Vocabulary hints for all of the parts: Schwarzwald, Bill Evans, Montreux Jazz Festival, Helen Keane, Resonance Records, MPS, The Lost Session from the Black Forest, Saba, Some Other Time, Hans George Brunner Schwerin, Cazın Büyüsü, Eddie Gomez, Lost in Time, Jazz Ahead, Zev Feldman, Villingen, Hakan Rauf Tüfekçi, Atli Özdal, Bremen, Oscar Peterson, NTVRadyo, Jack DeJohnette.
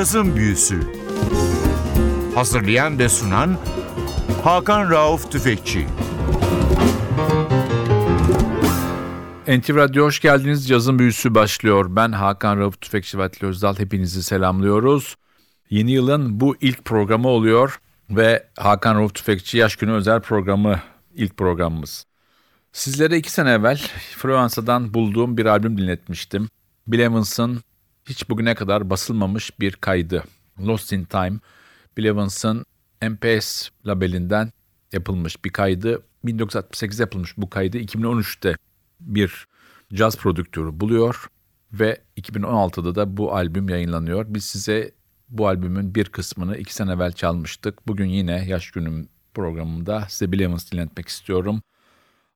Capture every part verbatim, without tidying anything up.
Cazın Büyüsü. Hazırlayan ve sunan Hakan Rauf Tüfekçi. N T V Radyo hoş geldiniz. Cazın Büyüsü başlıyor. Ben Hakan Rauf Tüfekçi ve Atli Özdal. Hepinizi selamlıyoruz. Yeni yılın bu ilk programı oluyor ve Hakan Rauf Tüfekçi Yaş Günü özel programı ilk programımız. Sizlere iki sene evvel Fransa'dan bulduğum bir albüm dinletmiştim. Bill Evans'ın hiç bugüne kadar basılmamış bir kaydı. Lost in Time, Bill Evans'ın M P S labelinden yapılmış bir kaydı. bin dokuz yüz altmış sekizde yapılmış bu kaydı. iki bin on üçte bir caz prodüktörü buluyor ve iki bin on altıda da bu albüm yayınlanıyor. Biz size bu albümün bir kısmını iki sene evvel çalmıştık. Bugün yine Yaş Günüm programımda size Bill Evans dinletmek istiyorum.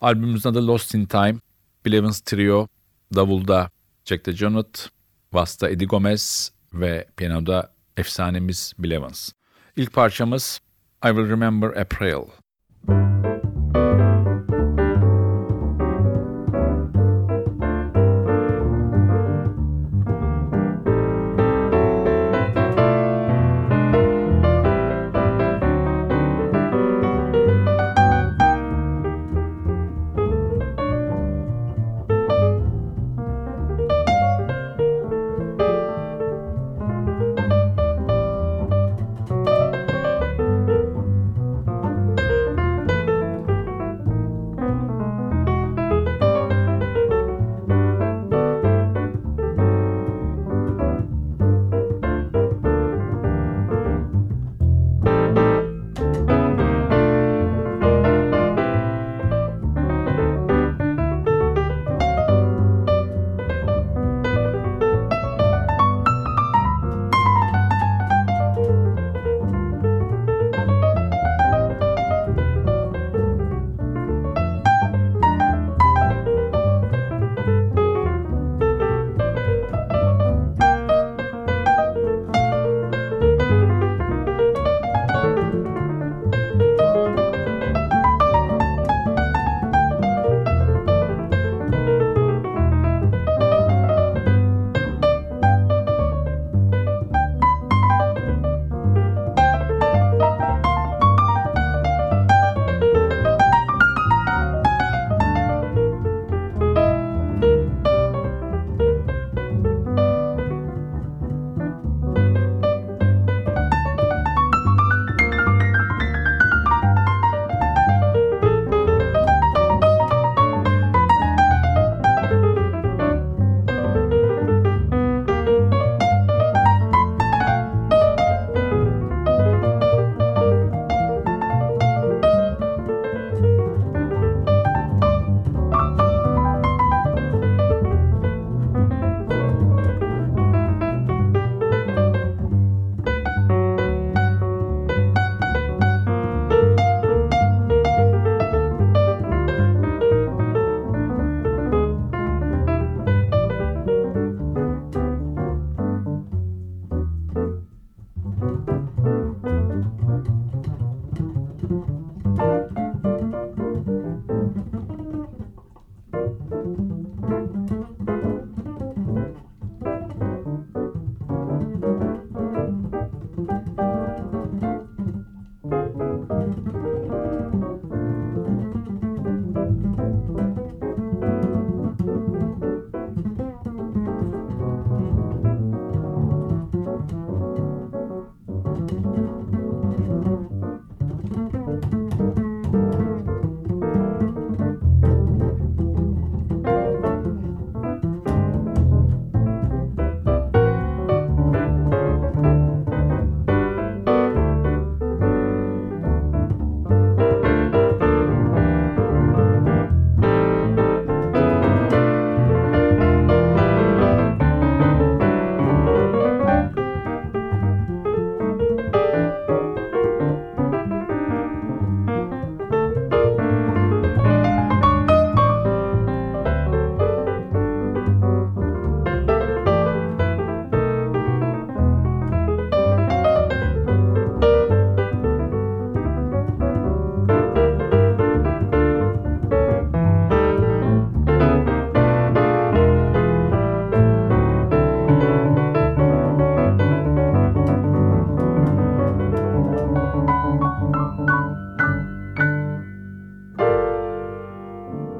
Albümümüzün adı Lost in Time. Bill Evans Trio, davulda Jack DeJohnette, basta Eddie Gomez ve piyanoda efsanemiz Bill Evans. İlk parçamız I Will Remember April.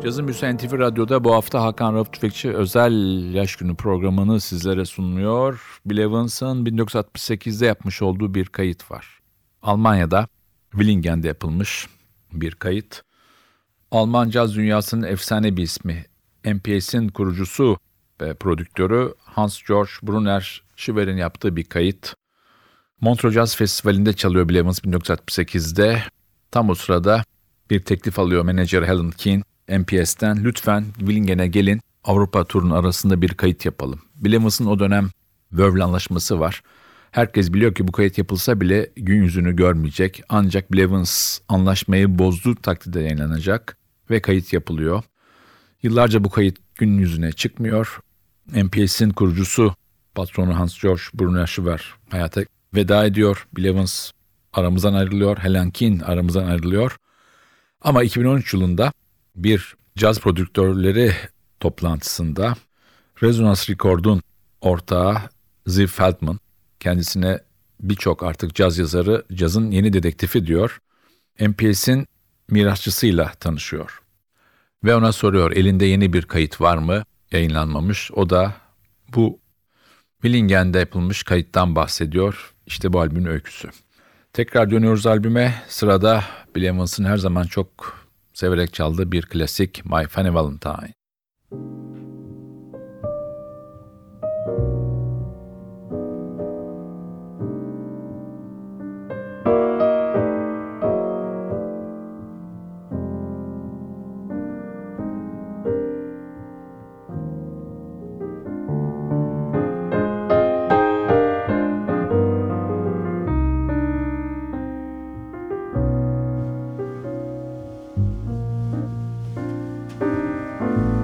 Cazın Büyüsü N T V Radyo'da bu hafta Hakan Rauf Tüfekçi özel yaş günü programını sizlere sunmuyor. Bill Evans'ın bin dokuz yüz altmış sekizde yapmış olduğu bir kayıt var. Almanya'da Villingen'de yapılmış bir kayıt. Alman caz dünyasının efsane bir ismi, M P S'in kurucusu ve prodüktörü Hans George Brunner Schwerin yaptığı bir kayıt. Montreux Jazz Festivali'nde çalıyor Bill Evans bin dokuz yüz altmış sekizde. Tam o sırada bir teklif alıyor menajeri Helen Keane M P S'ten. Lütfen Villingen'e gelin, Avrupa turunun arasında bir kayıt yapalım. Bill Evans'ın o dönem Verve'le anlaşması var. Herkes biliyor ki bu kayıt yapılsa bile gün yüzünü görmeyecek. Ancak Bill Evans anlaşmayı bozduğu takdirde yayınlanacak ve kayıt yapılıyor. Yıllarca bu kayıt gün yüzüne çıkmıyor. M P S'in kurucusu, patronu Hans George Brunner Schwerin hayata veda ediyor. Bill Evans aramızdan ayrılıyor. Helen Keane aramızdan ayrılıyor. Ama iki bin on üç yılında bir caz prodüktörleri toplantısında Resonance Records'un ortağı Zev Feldman kendisine birçok artık caz yazarı cazın yeni dedektifi diyor. M P S'in mirasçısıyla tanışıyor. Ve ona soruyor, elinde yeni bir kayıt var mı? Yayınlanmamış. O da bu Villingen'de yapılmış kayıttan bahsediyor. İşte bu albümün öyküsü. Tekrar dönüyoruz albüme. Sırada Bill Evans'ın her zaman çok severek çaldığı bir klasik My Funny Valentine. Thank you.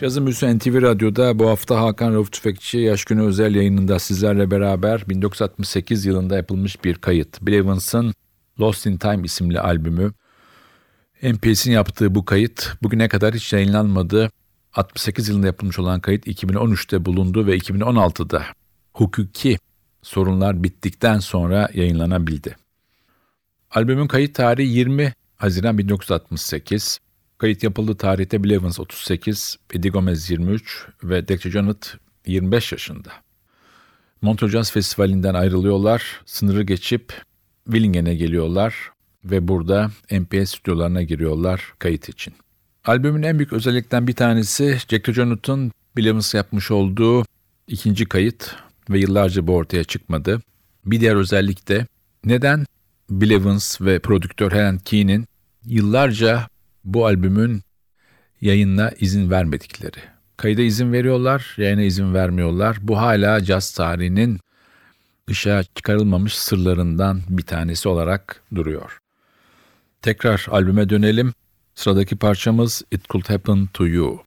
Cazın Büyüsü N T V Radyo'da bu hafta Hakan Rauf Tüfekçi yaş günü özel yayınında sizlerle beraber bin dokuz yüz altmış sekiz yılında yapılmış bir kayıt. Bill Evans'ın Lost in Time isimli albümü. M P S'in yaptığı bu kayıt bugüne kadar hiç yayınlanmadı. altmış sekiz yılında yapılmış olan kayıt iki bin on üçte bulundu ve iki bin on altıda hukuki sorunlar bittikten sonra yayınlanabildi. Albümün kayıt tarihi yirmi Haziran bin dokuz yüz altmış sekiz. Kayıt yapıldığı tarihte Bill Evans otuz sekiz, Eddie Gomez yirmi üç ve Jack DeJohnette yirmi beş yaşında. Montreux Jazz Festivali'nden ayrılıyorlar, sınırı geçip Villingen'e geliyorlar ve burada M P S stüdyolarına giriyorlar kayıt için. Albümün en büyük özelliklerinden bir tanesi Jack DeJohnette'ın Bill Evans'a yapmış olduğu ikinci kayıt ve yıllarca bu ortaya çıkmadı. Bir diğer özellik de neden Bill Evans ve prodüktör Helen Keane'in yıllarca bu albümün yayınına izin vermedikleri. Kayda izin veriyorlar, yayına izin vermiyorlar. Bu hala caz tarihinin ışığa çıkarılmamış sırlarından bir tanesi olarak duruyor. Tekrar albüme dönelim. Sıradaki parçamız It Could Happen to You.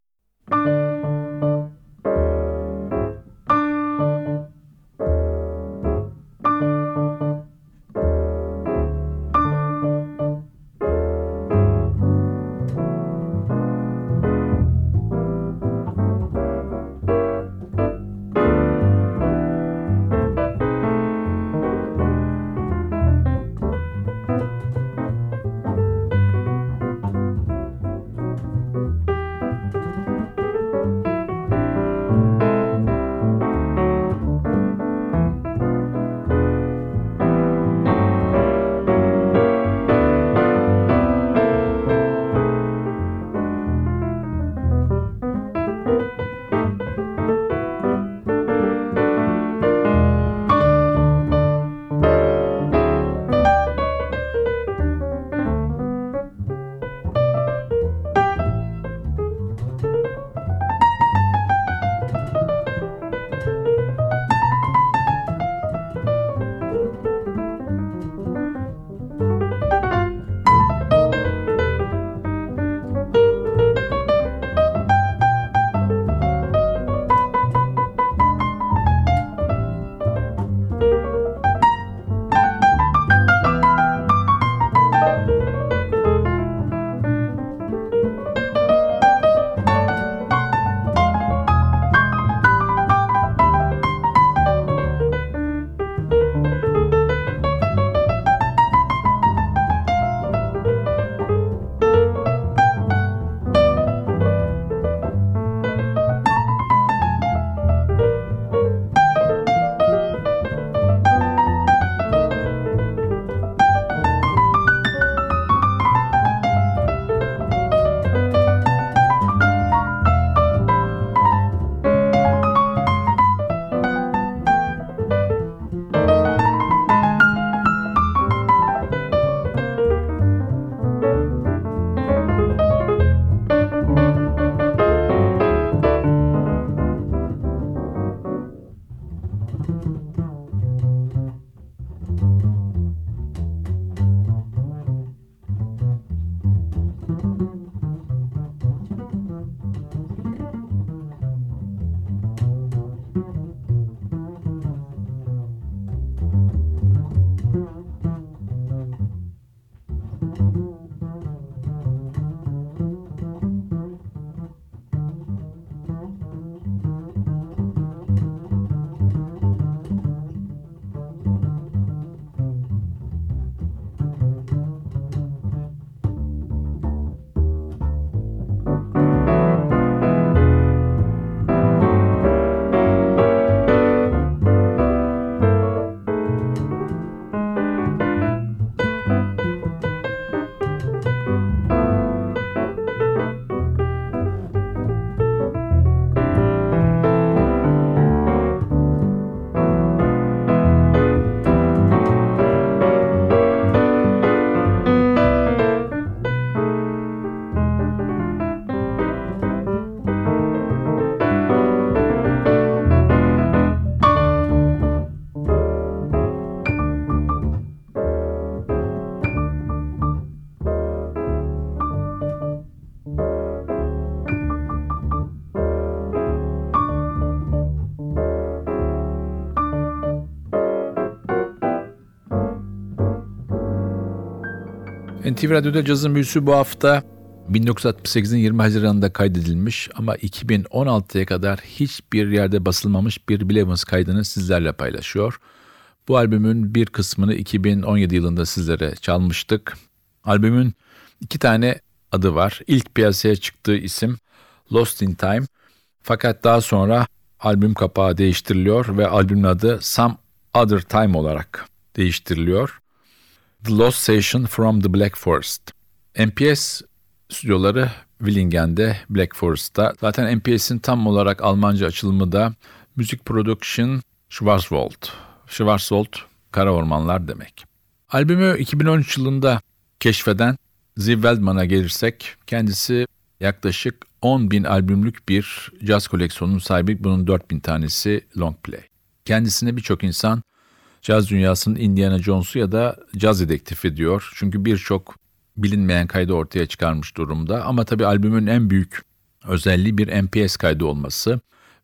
N T V Radyo'da Cazın Büyüsü bu hafta bin dokuz yüz altmış sekizin yirmi Haziran'da kaydedilmiş ama iki bin on altıya kadar hiçbir yerde basılmamış bir Bill Evans kaydını sizlerle paylaşıyor. Bu albümün bir kısmını iki bin on yedi yılında sizlere çalmıştık. Albümün iki tane adı var. İlk piyasaya çıktığı isim Lost in Time. Fakat daha sonra albüm kapağı değiştiriliyor ve albümün adı Some Other Time olarak değiştiriliyor. The Lost Session from the Black Forest. M P S stüdyoları Villingen'de, Black Forest'ta. Zaten M P S'in tam olarak Almanca açılımı da Music Production Schwarzwald. Schwarzwald, kara ormanlar demek. Albümü iki bin on üç yılında keşfeden Zev Feldman'a gelirsek, kendisi yaklaşık on bin albümlük bir caz koleksiyonunun sahibi. Bunun dört bin tanesi long play. Kendisine birçok insan caz dünyasının Indiana Jones'u ya da caz dedektifi diyor. Çünkü birçok bilinmeyen kaydı ortaya çıkarmış durumda. Ama tabii albümün en büyük özelliği bir M P S kaydı olması.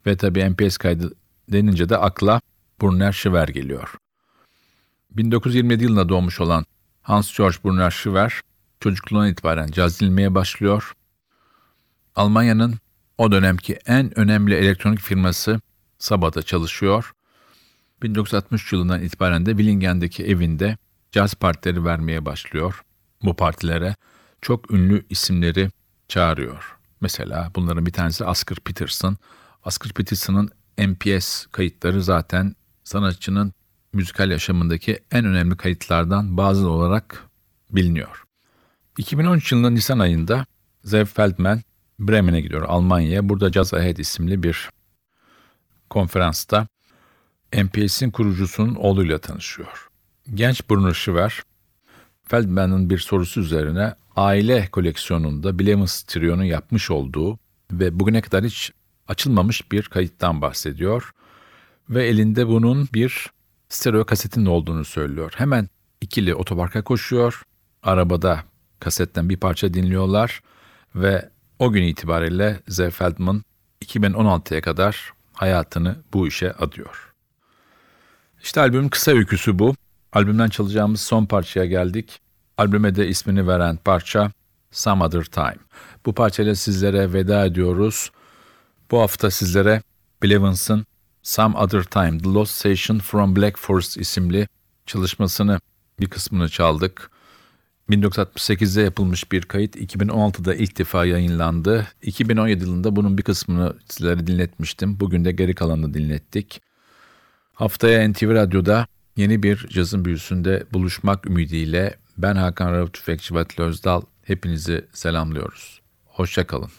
Ve tabii M P S kaydı denince de akla Brunner Schwerin geliyor. bin dokuz yüz yirmi yedi yılında doğmuş olan Hans George Brunner Schwerin çocukluğundan itibaren caz dinlemeye başlıyor. Almanya'nın o dönemki en önemli elektronik firması Saba'da çalışıyor. bin dokuz yüz altmış üç yılından itibaren de Villingen'deki evinde caz partileri vermeye başlıyor. Bu partilere çok ünlü isimleri çağırıyor. Mesela bunların bir tanesi Oscar Peterson. Oscar Peterson'ın M P S kayıtları zaten sanatçının müzikal yaşamındaki en önemli kayıtlardan bazı olarak biliniyor. iki bin on üç yılının Nisan ayında Zev Feldman Bremen'e gidiyor, Almanya'ya. Burada Jazz Ahead isimli bir konferansta M P S'in kurucusunun oğluyla tanışıyor. Genç Brunner Schwerin, Feldman'ın bir sorusu üzerine aile koleksiyonunda Bill Evans Trio'nun yapmış olduğu ve bugüne kadar hiç açılmamış bir kayıttan bahsediyor ve elinde bunun bir stereo kasetin olduğunu söylüyor. Hemen ikili otoparka koşuyor, arabada kasetten bir parça dinliyorlar ve o gün itibariyle Zev Feldman iki bin on altıya kadar hayatını bu işe adıyor. İşte albümün kısa öyküsü bu. Albümden çalacağımız son parçaya geldik. Albüme de ismini veren parça Some Other Time. Bu parçayla sizlere veda ediyoruz. Bu hafta sizlere Bill Evans'ın Some Other Time, The Lost Session from Black Forest isimli çalışmasını bir kısmını çaldık. bin dokuz yüz altmış sekizde yapılmış bir kayıt. iki bin on altıda ilk defa yayınlandı. iki bin on yedi yılında bunun bir kısmını sizlere dinletmiştim. Bugün de geri kalanını dinlettik. Haftaya N T V Radyo'da yeni bir Cazın Büyüsü'nde buluşmak ümidiyle ben Hakan Rauf Tüfekçi ve Atli Özdal hepinizi selamlıyoruz. Hoşça kalın.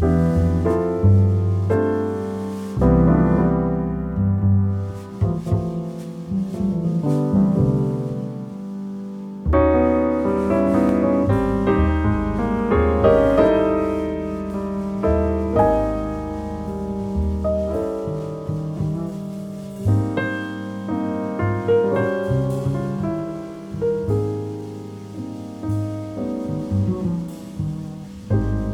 Thank you.